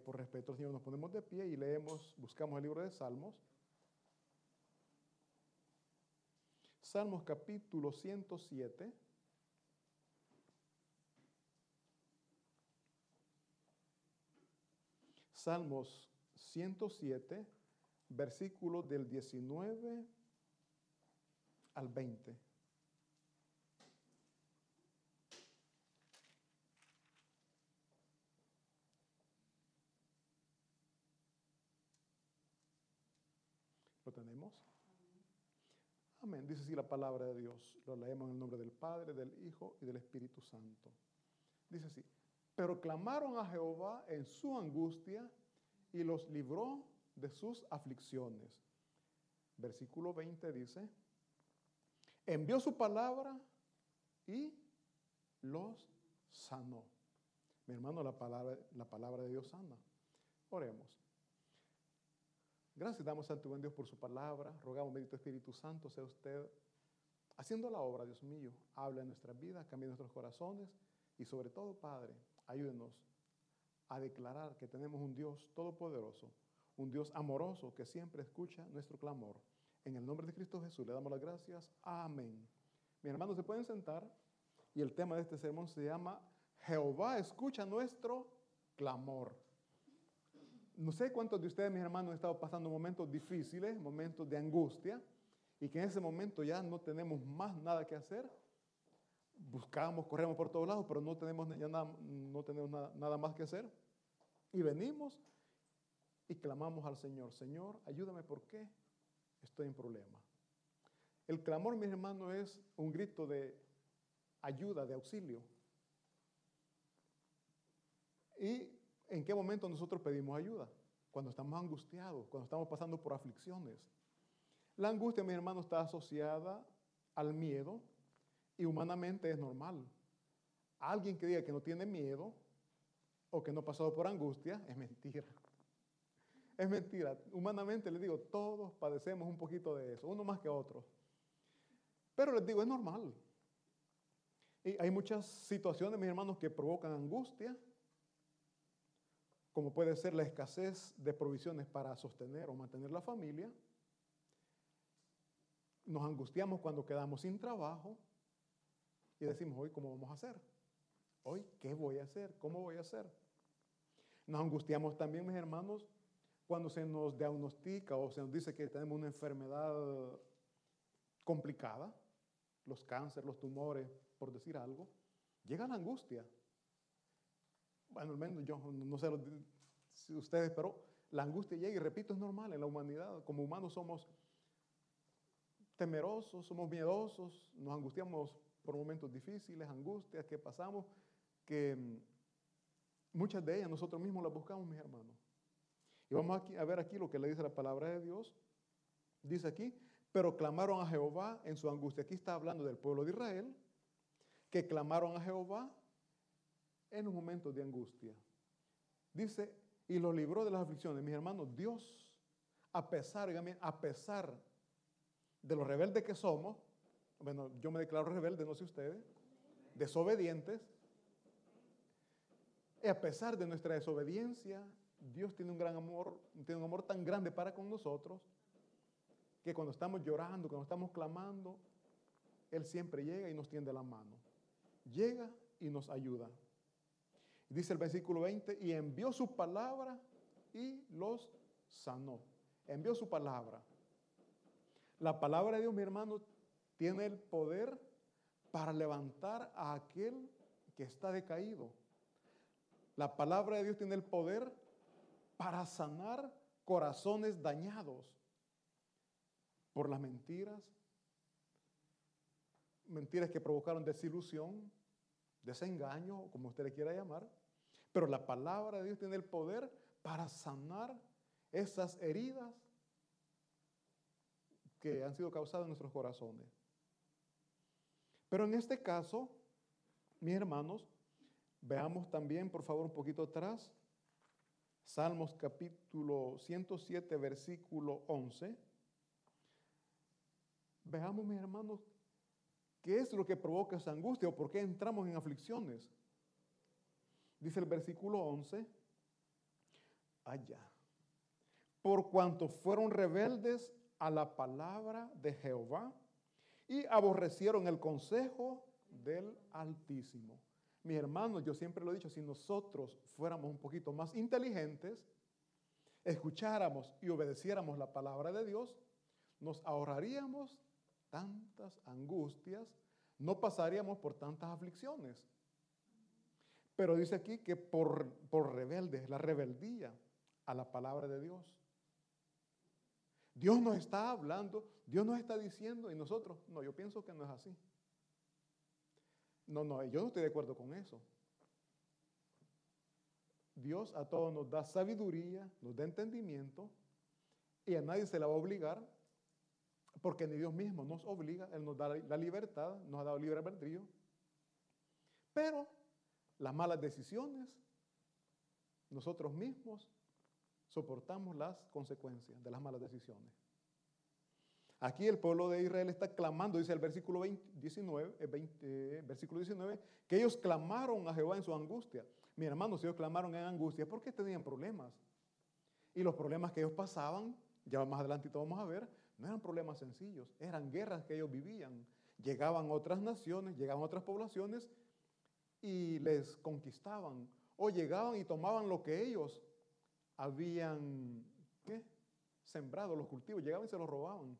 por respeto al Señor nos ponemos de pie y leemos, buscamos el libro de Salmos. Salmos capítulo 107. Salmos 107, versículos del 19 al 20. ¿Lo tenemos? Amén. Dice así la palabra de Dios. Lo leemos en el nombre del Padre, del Hijo y del Espíritu Santo. Dice así. Pero clamaron a Jehová en su angustia y los libró de sus aflicciones. Versículo 20 dice, envió su palabra y los sanó. Mi hermano, la palabra de Dios sana. Oremos. Gracias damos a tu buen Dios por su palabra. Rogamos, bendito Espíritu Santo, sea usted haciendo la obra, Dios mío. Habla en nuestras vidas, cambia nuestros corazones y sobre todo, Padre, ayúdenos a declarar que tenemos un Dios todopoderoso, un Dios amoroso que siempre escucha nuestro clamor. En el nombre de Cristo Jesús le damos las gracias. Amén. Mis hermanos, se pueden sentar y el tema de este sermón se llama Jehová escucha nuestro clamor. No sé cuántos de ustedes, mis hermanos, han estado pasando momentos difíciles, momentos de angustia y que en ese momento ya no tenemos más nada que hacer. Buscamos, corremos por todos lados, pero no tenemos nada más que hacer. Y venimos y clamamos al Señor. Señor, ayúdame, ¿por qué? Estoy en problema. El clamor, mis hermanos, es un grito de ayuda, de auxilio. ¿Y en qué momento nosotros pedimos ayuda? Cuando estamos angustiados, cuando estamos pasando por aflicciones. La angustia, mis hermanos, está asociada al miedo. Y humanamente es normal. Alguien que diga que no tiene miedo o que no ha pasado por angustia es mentira. Es mentira. Humanamente les digo, todos padecemos un poquito de eso, uno más que otro. Pero les digo, es normal. Y hay muchas situaciones, mis hermanos, que provocan angustia, como puede ser la escasez de provisiones para sostener o mantener la familia. Nos angustiamos cuando quedamos sin trabajo. Y decimos, hoy, ¿cómo vamos a hacer? Hoy, ¿qué voy a hacer? ¿Cómo voy a hacer? Nos angustiamos también, mis hermanos, cuando se nos diagnostica o se nos dice que tenemos una enfermedad complicada, los cánceres, los tumores, por decir algo, llega la angustia. Bueno, al menos yo no sé si ustedes, pero la angustia llega y repito, es normal en la humanidad. Como humanos somos temerosos, somos miedosos, nos angustiamos por momentos difíciles, angustias que pasamos, que muchas de ellas nosotros mismos las buscamos, mis hermanos. Y vamos a ver aquí lo que le dice la palabra de Dios. Dice aquí, pero clamaron a Jehová en su angustia. Aquí está hablando del pueblo de Israel, que clamaron a Jehová en un momento de angustia. Dice, y los libró de las aflicciones. Mis hermanos, Dios, a pesar de lo rebeldes que somos, bueno, yo me declaro rebelde, no sé ustedes, desobedientes. Y a pesar de nuestra desobediencia, Dios tiene un gran amor, tiene un amor tan grande para con nosotros, que cuando estamos llorando, cuando estamos clamando, Él siempre llega y nos tiende la mano. Llega y nos ayuda. Dice el versículo 20, y envió su palabra y los sanó. Envió su palabra. La palabra de Dios, mi hermano, tiene el poder para levantar a aquel que está decaído. La palabra de Dios tiene el poder para sanar corazones dañados por las mentiras que provocaron desilusión, desengaño, como usted le quiera llamar. Pero la palabra de Dios tiene el poder para sanar esas heridas que han sido causadas en nuestros corazones. Pero en este caso, mis hermanos, veamos también, por favor, un poquito atrás, Salmos capítulo 107, versículo 11. Veamos, mis hermanos, qué es lo que provoca esa angustia o por qué entramos en aflicciones. Dice el versículo 11, allá, por cuanto fueron rebeldes a la palabra de Jehová y aborrecieron el consejo del Altísimo. Mis hermanos, yo siempre lo he dicho, si nosotros fuéramos un poquito más inteligentes, escucháramos y obedeciéramos la palabra de Dios, nos ahorraríamos tantas angustias, no pasaríamos por tantas aflicciones. Pero dice aquí que por rebeldes, la rebeldía a la palabra de Dios. Dios nos está hablando, Dios nos está diciendo, y nosotros, no, yo pienso que no es así. No, yo no estoy de acuerdo con eso. Dios a todos nos da sabiduría, nos da entendimiento, y a nadie se la va a obligar, porque ni Dios mismo nos obliga, Él nos da la libertad, nos ha dado libre albedrío. Pero las malas decisiones, nosotros mismos soportamos las consecuencias de las malas decisiones. Aquí el pueblo de Israel está clamando, dice el versículo 19, que ellos clamaron a Jehová en su angustia. Mis hermanos, ellos clamaron en angustia porque tenían problemas. Y los problemas que ellos pasaban, ya más adelante vamos a ver, no eran problemas sencillos, eran guerras que ellos vivían. Llegaban otras naciones, llegaban otras poblaciones y les conquistaban. O llegaban y tomaban lo que ellos habían, sembrado, los cultivos, llegaban y se los robaban.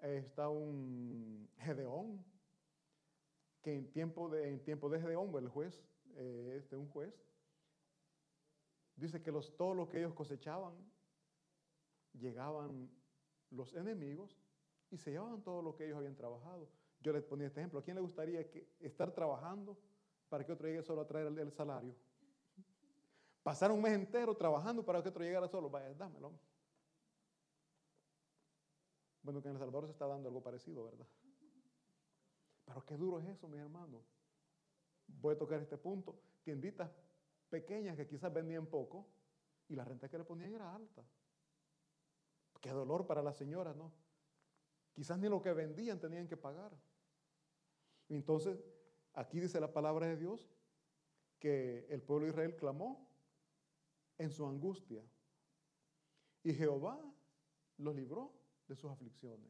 Está un Gedeón, que en tiempo de Gedeón, el juez, un juez, dice que todo lo que ellos cosechaban, llegaban los enemigos y se llevaban todo lo que ellos habían trabajado. Yo les ponía este ejemplo. ¿A quién le gustaría estar trabajando para que otro llegue solo a traer el salario? Pasar un mes entero trabajando para que otro llegara solo. Vaya, dámelo. Bueno, que en El Salvador se está dando algo parecido, ¿verdad? Pero qué duro es eso, mis hermanos. Voy a tocar este punto. Tienditas pequeñas que quizás vendían poco y la renta que le ponían era alta. Qué dolor para las señoras, ¿no? Quizás ni lo que vendían tenían que pagar. Entonces, aquí dice la palabra de Dios que el pueblo de Israel clamó en su angustia. Y Jehová los libró de sus aflicciones.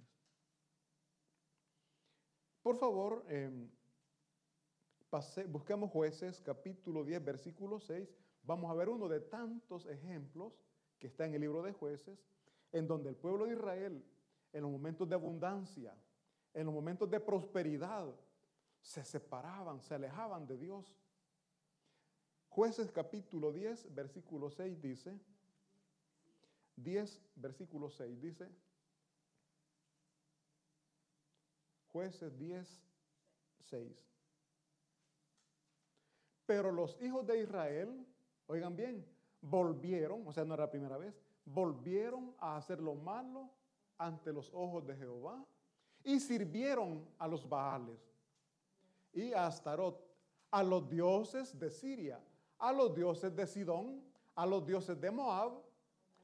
Por favor, buscamos Jueces, capítulo 10, versículo 6. Vamos a ver uno de tantos ejemplos que está en el libro de Jueces, en donde el pueblo de Israel, en los momentos de abundancia, en los momentos de prosperidad, se separaban, se alejaban de Dios. Jueces capítulo 10, versículo 6 dice, 10, versículo 6 dice, Jueces 10, 6. Pero los hijos de Israel, oigan bien, volvieron, o sea, no era la primera vez, volvieron a hacer lo malo ante los ojos de Jehová y sirvieron a los Baales y a Astarot, a los dioses de Siria, a los dioses de Sidón, a los dioses de Moab,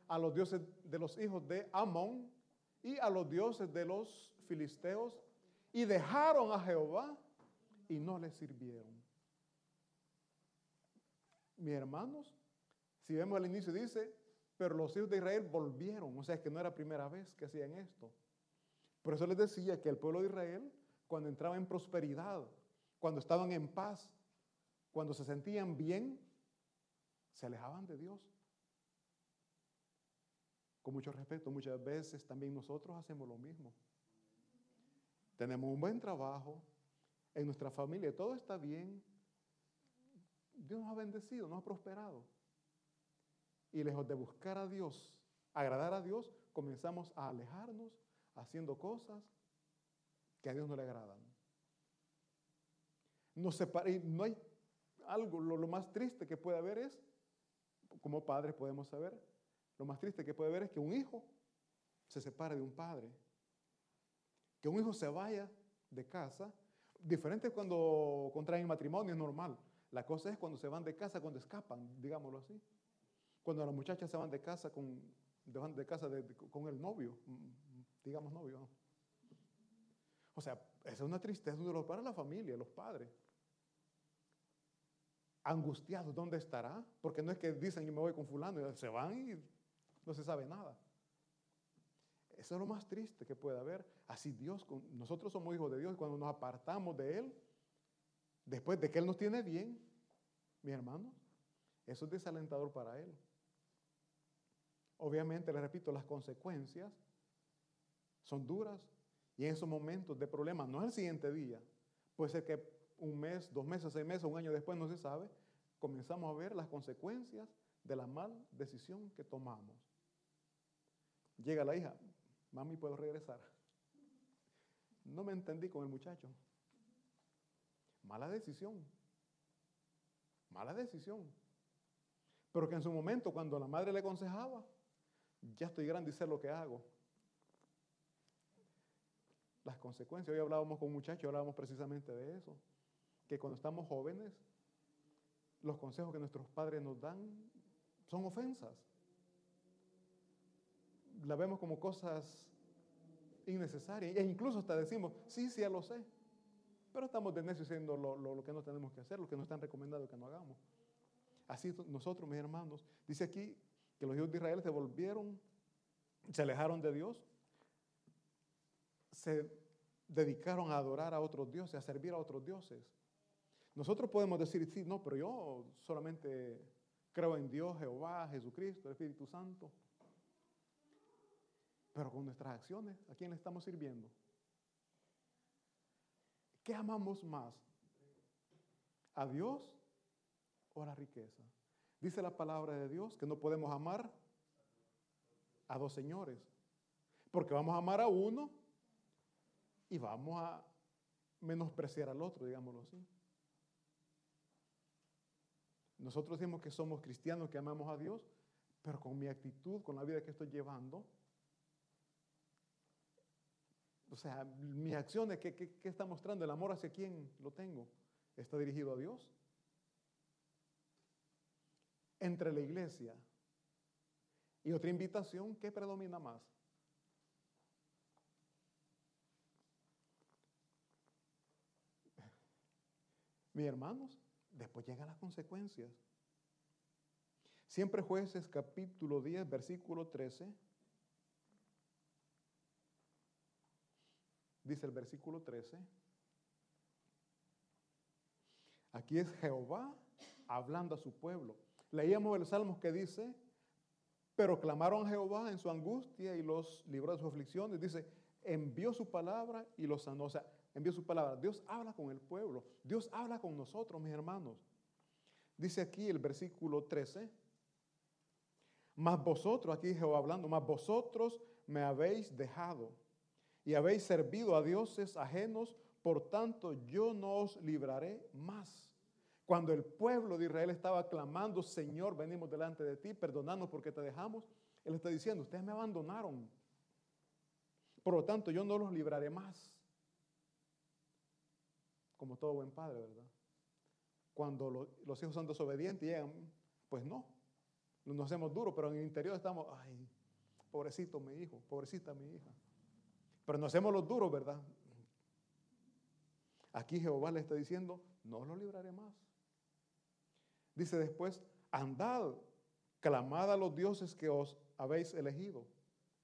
a los dioses de los hijos de Amón y a los dioses de los filisteos, y dejaron a Jehová y no le sirvieron. Mis hermanos, si vemos al inicio dice, pero los hijos de Israel volvieron, o sea que no era la primera vez que hacían esto. Por eso les decía que el pueblo de Israel, cuando entraba en prosperidad, cuando estaban en paz, cuando se sentían bien, se alejaban de Dios. Con mucho respeto, muchas veces también nosotros hacemos lo mismo. Tenemos un buen trabajo, en nuestra familia todo está bien, Dios nos ha bendecido, nos ha prosperado. Y lejos de buscar a Dios, agradar a Dios, comenzamos a alejarnos haciendo cosas que a Dios no le agradan. Nos separamos, y no hay algo, lo más triste que puede haber es, como padres podemos saber, lo más triste que puede haber es que un hijo se separe de un padre, que un hijo se vaya de casa, diferente cuando contraen matrimonio, es normal. La cosa es cuando se van de casa, cuando escapan, digámoslo así. Cuando las muchachas se van de casa con el novio, digamos novio, ¿no? O sea, esa es una tristeza, un dolor para la familia, los padres. angustiado, ¿dónde estará? Porque no es que dicen, yo me voy con fulano, y se van y no se sabe nada. Eso es lo más triste que puede haber. Así Dios, nosotros somos hijos de Dios, y cuando nos apartamos de Él, después de que Él nos tiene bien, mis hermanos, eso es desalentador para Él. Obviamente, les repito, las consecuencias son duras, y en esos momentos de problemas, no es el siguiente día, puede ser que un mes, 2 meses, 6 meses, un año después, no se sabe, comenzamos a ver las consecuencias de la mala decisión que tomamos. Llega la hija, mami, ¿puedo regresar? No me entendí con el muchacho. Mala decisión. Mala decisión. Pero que en su momento, cuando la madre le aconsejaba, ya estoy grande y sé lo que hago. Las consecuencias. Hoy hablábamos con un muchacho, hablábamos precisamente de eso. Que cuando estamos jóvenes, los consejos que nuestros padres nos dan son ofensas. La vemos como cosas innecesarias. E incluso hasta decimos, sí, ya lo sé. Pero estamos de necio diciendo lo que no tenemos que hacer, lo que nos están recomendando que no hagamos. Así nosotros, mis hermanos, dice aquí que los hijos de Israel se volvieron, se alejaron de Dios, se dedicaron a adorar a otros dioses, a servir a otros dioses. Nosotros podemos decir, sí, no, pero yo solamente creo en Dios, Jehová, Jesucristo, el Espíritu Santo. Pero con nuestras acciones, ¿a quién le estamos sirviendo? ¿Qué amamos más? ¿A Dios o a la riqueza? Dice la palabra de Dios que no podemos amar a 2 señores, porque vamos a amar a uno y vamos a menospreciar al otro, digámoslo así. Nosotros decimos que somos cristianos, que amamos a Dios, pero con mi actitud, con la vida que estoy llevando, o sea, mis acciones, ¿qué está mostrando? ¿El amor hacia quién lo tengo? ¿Está dirigido a Dios? Entre la iglesia y otra invitación, ¿qué predomina más? Mis hermanos, después llegan las consecuencias. Siempre Jueces, capítulo 10, versículo 13. Dice el versículo 13, aquí es Jehová hablando a su pueblo. Leíamos el Salmo que dice, pero clamaron a Jehová en su angustia y los libró de sus aflicciones. Dice, envió su palabra y los sanó. O sea, envió su palabra. Dios habla con el pueblo. Dios habla con nosotros, mis hermanos. Dice aquí el versículo 13, mas vosotros, aquí Jehová hablando, mas vosotros me habéis dejado y habéis servido a dioses ajenos, por tanto yo no os libraré más. Cuando el pueblo de Israel estaba clamando, Señor, venimos delante de ti, perdónanos porque te dejamos, Él está diciendo, ustedes me abandonaron, por lo tanto yo no los libraré más. Como todo buen padre, ¿verdad? Cuando los hijos son desobedientes y llegan, pues no, nos hacemos duros, pero en el interior estamos, ay, pobrecito mi hijo, pobrecita mi hija. Pero nos hacemos los duros, ¿verdad? Aquí Jehová le está diciendo, no lo libraré más. Dice después, andad, clamad a los dioses que os habéis elegido.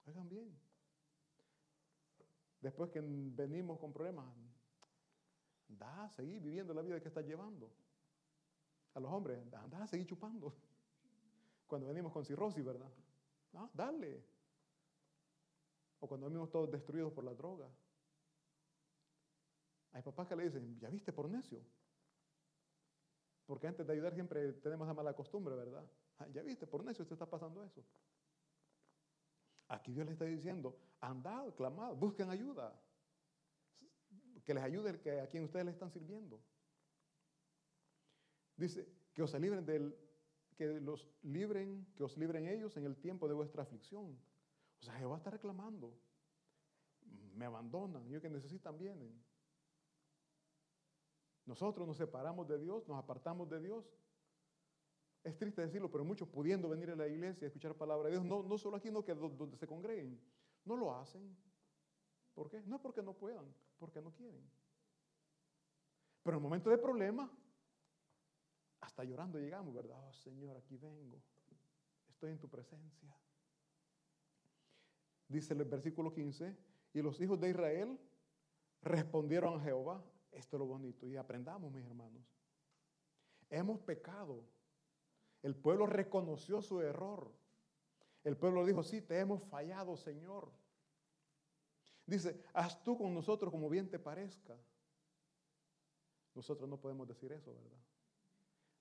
Hagan bien. Después que venimos con problemas, andad a seguir viviendo la vida que estás llevando. A los hombres, andad a seguir chupando. Cuando venimos con cirrosis, ¿verdad? No, dale. O cuando vimos todos destruidos por la droga. Hay papás que le dicen, ya viste por necio. Porque antes de ayudar siempre tenemos la mala costumbre, ¿verdad? Ya viste por necio, usted está pasando eso. Aquí Dios le está diciendo, andad, clamad, busquen ayuda. Que les ayude el que a quien ustedes le están sirviendo. Dice, que os libren ellos en el tiempo de vuestra aflicción. O sea, Jehová está reclamando. Me abandonan, yo que necesitan vienen. Nosotros nos separamos de Dios, nos apartamos de Dios. Es triste decirlo, pero muchos pudiendo venir a la iglesia y escuchar palabra de Dios, no solo aquí, no que donde se congreguen, no lo hacen. ¿Por qué? No es porque no puedan, porque no quieren. Pero en el momento de problema, Hasta llorando llegamos, ¿verdad? Oh, Señor, aquí vengo. Estoy en tu presencia. Dice el versículo 15, y los hijos de Israel respondieron a Jehová. Esto es lo bonito. Y aprendamos, mis hermanos. Hemos pecado. El pueblo reconoció su error. El pueblo dijo, sí, te hemos fallado, Señor. Dice, haz tú con nosotros como bien te parezca. Nosotros no podemos decir eso, ¿verdad?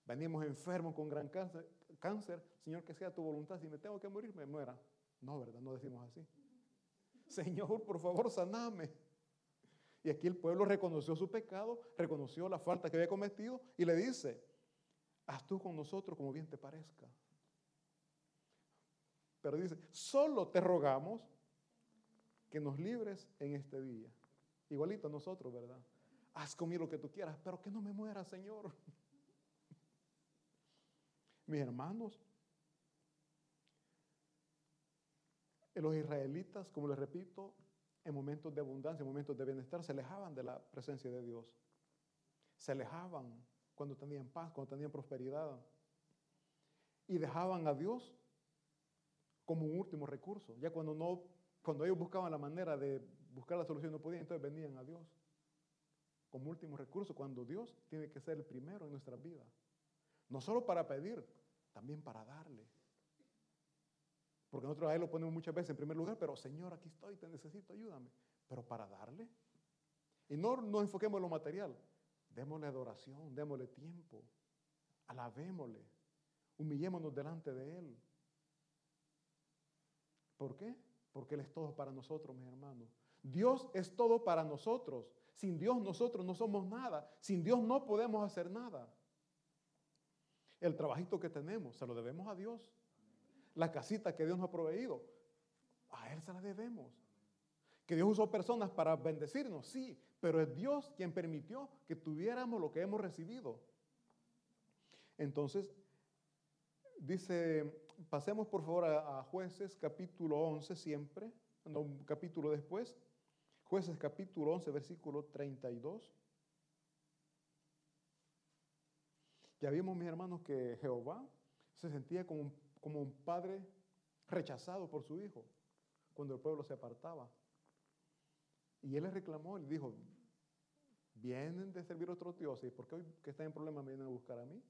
Venimos enfermos con gran cáncer. Señor, que sea tu voluntad. Si me tengo que morir, me muera. No, ¿verdad? No decimos así. Señor, por favor, saname. Y aquí el pueblo reconoció su pecado, reconoció la falta que había cometido y le dice, haz tú con nosotros como bien te parezca. Pero dice, solo te rogamos que nos libres en este día. Igualito a nosotros, ¿verdad? Haz conmigo lo que tú quieras, pero que no me muera, Señor. Mis hermanos, los israelitas, como les repito, en momentos de abundancia, en momentos de bienestar, se alejaban de la presencia de Dios. Se alejaban cuando tenían paz, cuando tenían prosperidad. Y dejaban a Dios como un último recurso. Ya cuando ellos buscaban la manera de buscar la solución, no podían, entonces venían a Dios como último recurso, cuando Dios tiene que ser el primero en nuestra vida. No solo para pedir, también para darle. Porque nosotros ahí lo ponemos muchas veces en primer lugar, pero Señor, aquí estoy, te necesito, ayúdame. Pero para darle. Y no nos enfoquemos en lo material. Démosle adoración, démosle tiempo, alabémosle, humillémonos delante de Él. ¿Por qué? Porque Él es todo para nosotros, mis hermanos. Dios es todo para nosotros. Sin Dios nosotros no somos nada. Sin Dios no podemos hacer nada. El trabajito que tenemos se lo debemos a Dios. La casita que Dios nos ha proveído, a Él se la debemos. Que Dios usó personas para bendecirnos, sí, pero es Dios quien permitió que tuviéramos lo que hemos recibido. Entonces, dice, pasemos por favor a Jueces capítulo 11 siempre, no, un capítulo después. Jueces capítulo 11, versículo 32. Ya vimos, mis hermanos, que Jehová se sentía como un padre rechazado por su hijo cuando el pueblo se apartaba. Y él le reclamó, le dijo, vienen de servir a otros dioses, ¿por qué hoy que están en problemas me vienen a buscar a mí?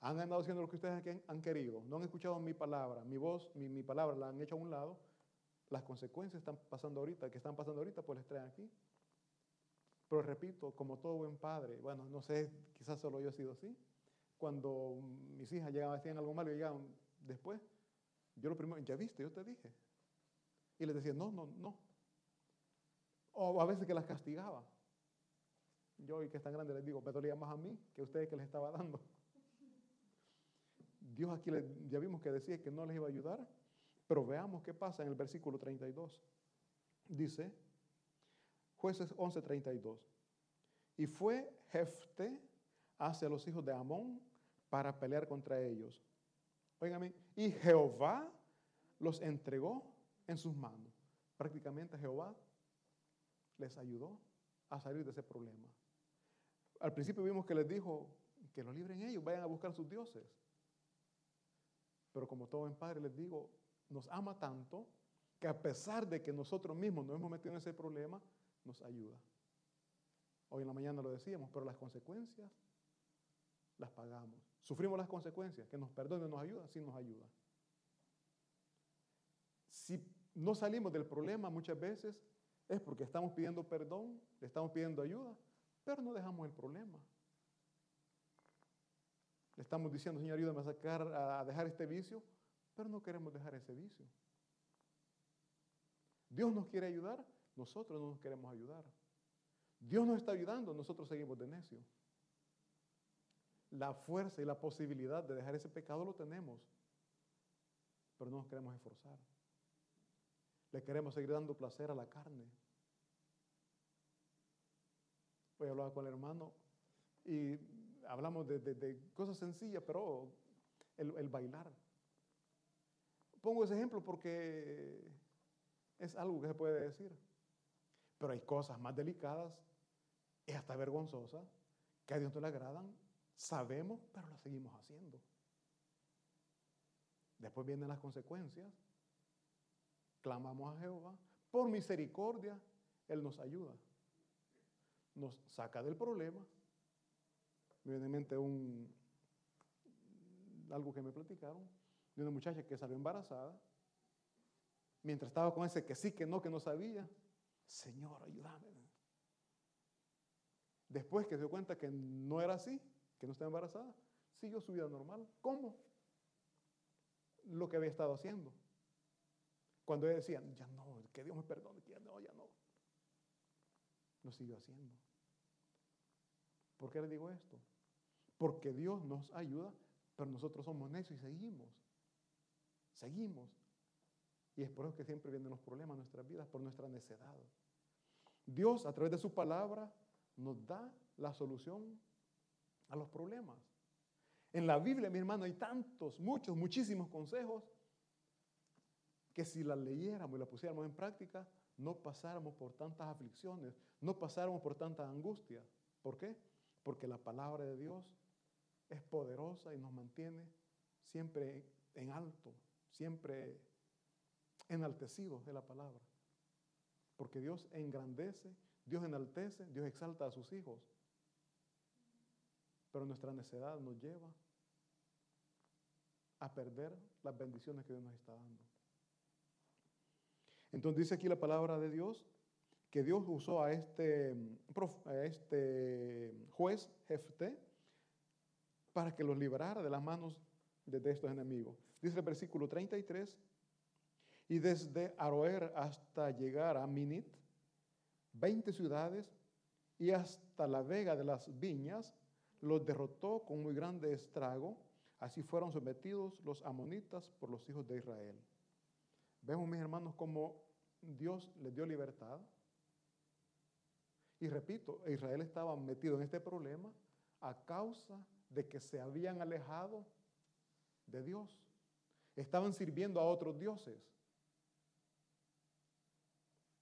Han andado haciendo lo que ustedes han querido, no han escuchado mi palabra, mi voz, mi palabra la han hecho a un lado. Las consecuencias que están pasando ahorita, pues les traen aquí. Pero repito, como todo buen padre, bueno, no sé, quizás solo yo he sido así. Cuando mis hijas llegaban, decían algo malo y llegaban después, yo lo primero, ya viste, yo te dije. Y les decía, no, no, no. O a veces que las castigaba. Yo, hoy que es tan grande, les digo, me dolía más a mí que a ustedes que les estaba dando. Dios aquí ya vimos que decía que no les iba a ayudar. Pero veamos qué pasa en el versículo 32. Dice, Jueces 11, 32. Y fue Jefté hacia los hijos de Amón para pelear contra ellos. Óigame, y Jehová los entregó en sus manos. Prácticamente Jehová les ayudó a salir de ese problema. Al principio vimos que les dijo que los libren ellos, vayan a buscar a sus dioses. Pero como todo buen padre les digo, nos ama tanto que a pesar de que nosotros mismos nos hemos metido en ese problema, nos ayuda. Hoy en la mañana lo decíamos, pero las consecuencias las pagamos. Sufrimos las consecuencias, que nos perdone, nos ayuda, sí nos ayuda. Si no salimos del problema muchas veces es porque estamos pidiendo perdón, le estamos pidiendo ayuda, pero no dejamos el problema. Le estamos diciendo, Señor, ayúdame a dejar este vicio, pero no queremos dejar ese vicio. Dios nos quiere ayudar, nosotros no nos queremos ayudar. Dios nos está ayudando, nosotros seguimos de necio. La fuerza y la posibilidad de dejar ese pecado lo tenemos, pero no nos queremos esforzar. Le queremos seguir dando placer a la carne. Hoy hablaba con el hermano y hablamos de cosas sencillas, pero el bailar. Pongo ese ejemplo porque es algo que se puede decir. Pero hay cosas más delicadas y hasta vergonzosas que a Dios no le agradan. Sabemos, pero lo seguimos haciendo. Después vienen las consecuencias. Clamamos a Jehová. Por misericordia, Él nos ayuda. Nos saca del problema. Me viene en mente algo que me platicaron de una muchacha que salió embarazada. Mientras estaba con ese que sí, que no sabía. Señor, ayúdame. Después que se dio cuenta que no era así, que no estaba embarazada, siguió su vida normal. ¿Cómo? Lo que había estado haciendo. Cuando ella decía, ya no, que Dios me perdone, que ya no. Lo siguió haciendo. ¿Por qué le digo esto? Porque Dios nos ayuda, pero nosotros somos necios y seguimos. Y es por eso que siempre vienen los problemas en nuestras vidas, por nuestra necedad. Dios, a través de su palabra, nos da la solución a los problemas. En la Biblia, mi hermano, hay tantos, muchísimos consejos que si la leyéramos y la pusiéramos en práctica, no pasáramos por tantas aflicciones, no pasáramos por tanta angustia. ¿Por qué? Porque la palabra de Dios es poderosa y nos mantiene siempre en alto, siempre enaltecidos de la palabra. Porque Dios engrandece, Dios enaltece, Dios exalta a sus hijos. Pero nuestra necedad nos lleva a perder las bendiciones que Dios nos está dando. Entonces dice aquí la palabra de Dios que Dios usó a este juez Jefté para que los liberara de las manos de estos enemigos. Dice el versículo 33, y desde Aroer hasta llegar a Minit, 20 ciudades y hasta la vega de las viñas, los derrotó con muy grande estrago. Así fueron sometidos los amonitas por los hijos de Israel. Vemos, mis hermanos, cómo Dios les dio libertad. Y repito, Israel estaba metido en este problema a causa de que se habían alejado de Dios. Estaban sirviendo a otros dioses.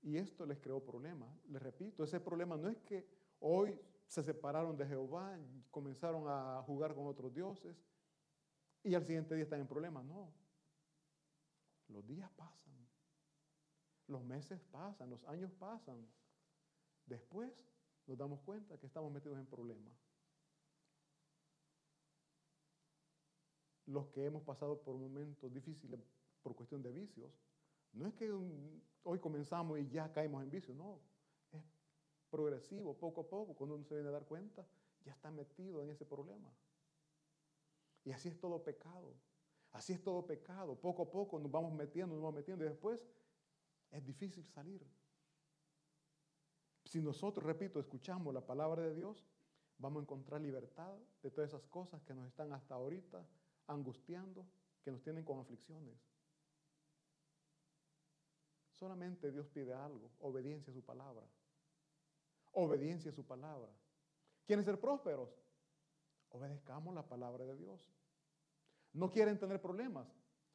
Y esto les creó problemas. Les repito, ese problema no es que hoy se separaron de Jehová, comenzaron a jugar con otros dioses y al siguiente día están en problemas. No. Los días pasan, los meses pasan, los años pasan. Después nos damos cuenta que estamos metidos en problemas. Los que hemos pasado por momentos difíciles por cuestión de vicios, no es que hoy comenzamos y ya caemos en vicios, no. Progresivo, poco a poco, cuando uno se viene a dar cuenta, ya está metido en ese problema. Y así es todo pecado. Así es todo pecado. Poco a poco nos vamos metiendo y después es difícil salir. Si nosotros, repito, escuchamos la palabra de Dios, vamos a encontrar libertad de todas esas cosas que nos están hasta ahorita angustiando, que nos tienen con aflicciones. Solamente Dios pide algo, obediencia a su palabra. Obediencia a su palabra. ¿Quieren ser prósperos? Obedezcamos la palabra de Dios. ¿No quieren tener problemas?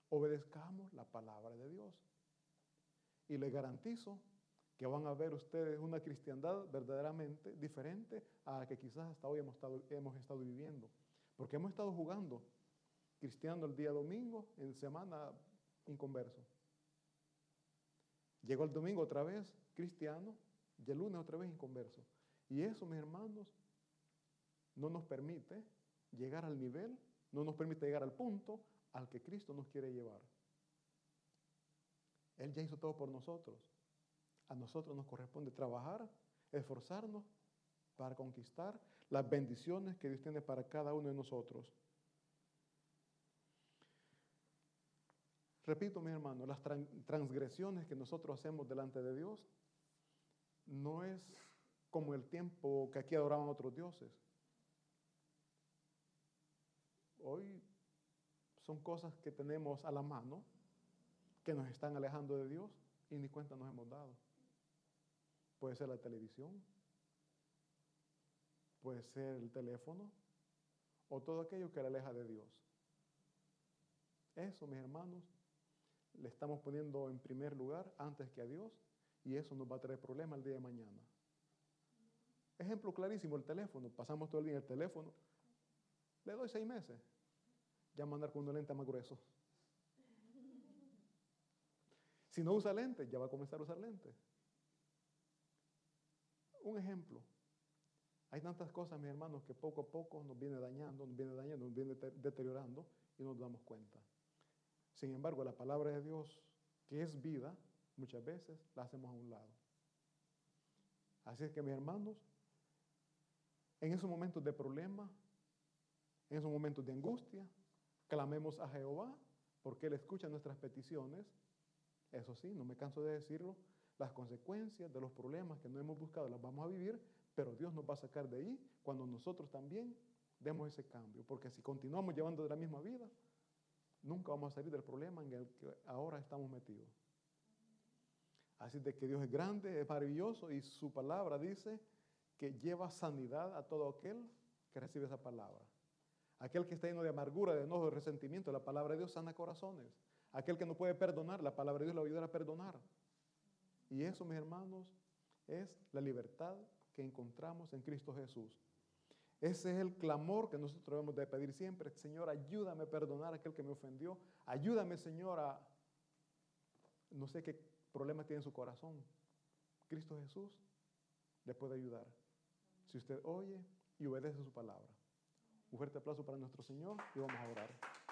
Obedezcamos la palabra de Dios. Y les garantizo que van a ver ustedes una cristiandad verdaderamente diferente a la que quizás hasta hoy hemos estado viviendo. Porque hemos estado jugando cristiano el día domingo, en semana inconverso. Llegó el domingo otra vez cristiano, y el lunes otra vez inconverso. Y eso, mis hermanos, no nos permite llegar al nivel, no nos permite llegar al punto al que Cristo nos quiere llevar. Él ya hizo todo por nosotros. A nosotros nos corresponde trabajar, esforzarnos para conquistar las bendiciones que Dios tiene para cada uno de nosotros. Repito, mis hermanos, las transgresiones que nosotros hacemos delante de Dios no es como el tiempo que aquí adoraban otros dioses. Hoy son cosas que tenemos a la mano que nos están alejando de Dios y ni cuenta nos hemos dado. Puede ser la televisión, puede ser el teléfono o todo aquello que le aleja de Dios. Eso, mis hermanos, le estamos poniendo en primer lugar antes que a Dios. Y eso nos va a traer problemas el día de mañana. Ejemplo clarísimo, el teléfono. Pasamos todo el día en el teléfono. Le doy 6 meses. Ya va a andar con una lente más gruesa. Si no usa lentes, ya va a comenzar a usar lentes. Un ejemplo. Hay tantas cosas, mis hermanos, que poco a poco nos viene dañando, nos viene deteriorando y nos damos cuenta. Sin embargo, la palabra de Dios, que es vida, muchas veces la hacemos a un lado. Así es que, mis hermanos, en esos momentos de problema, en esos momentos de angustia, clamemos a Jehová, porque Él escucha nuestras peticiones. Eso sí, no me canso de decirlo, las consecuencias de los problemas que no hemos buscado las vamos a vivir, pero Dios nos va a sacar de ahí cuando nosotros también demos ese cambio. Porque si continuamos llevando de la misma vida, nunca vamos a salir del problema en el que ahora estamos metidos. Así de que Dios es grande, es maravilloso, y su palabra dice que lleva sanidad a todo aquel que recibe esa palabra. Aquel que está lleno de amargura, de enojo, de resentimiento, la palabra de Dios sana corazones. Aquel que no puede perdonar, la palabra de Dios lo va a ayudar a perdonar. Y eso, mis hermanos, es la libertad que encontramos en Cristo Jesús. Ese es el clamor que nosotros debemos de pedir siempre. Señor, ayúdame a perdonar a aquel que me ofendió. Ayúdame, Señor, a... No sé qué problema tiene en su corazón. Cristo Jesús le puede ayudar. Si usted oye y obedece su palabra. Un fuerte aplauso para nuestro Señor y vamos a orar.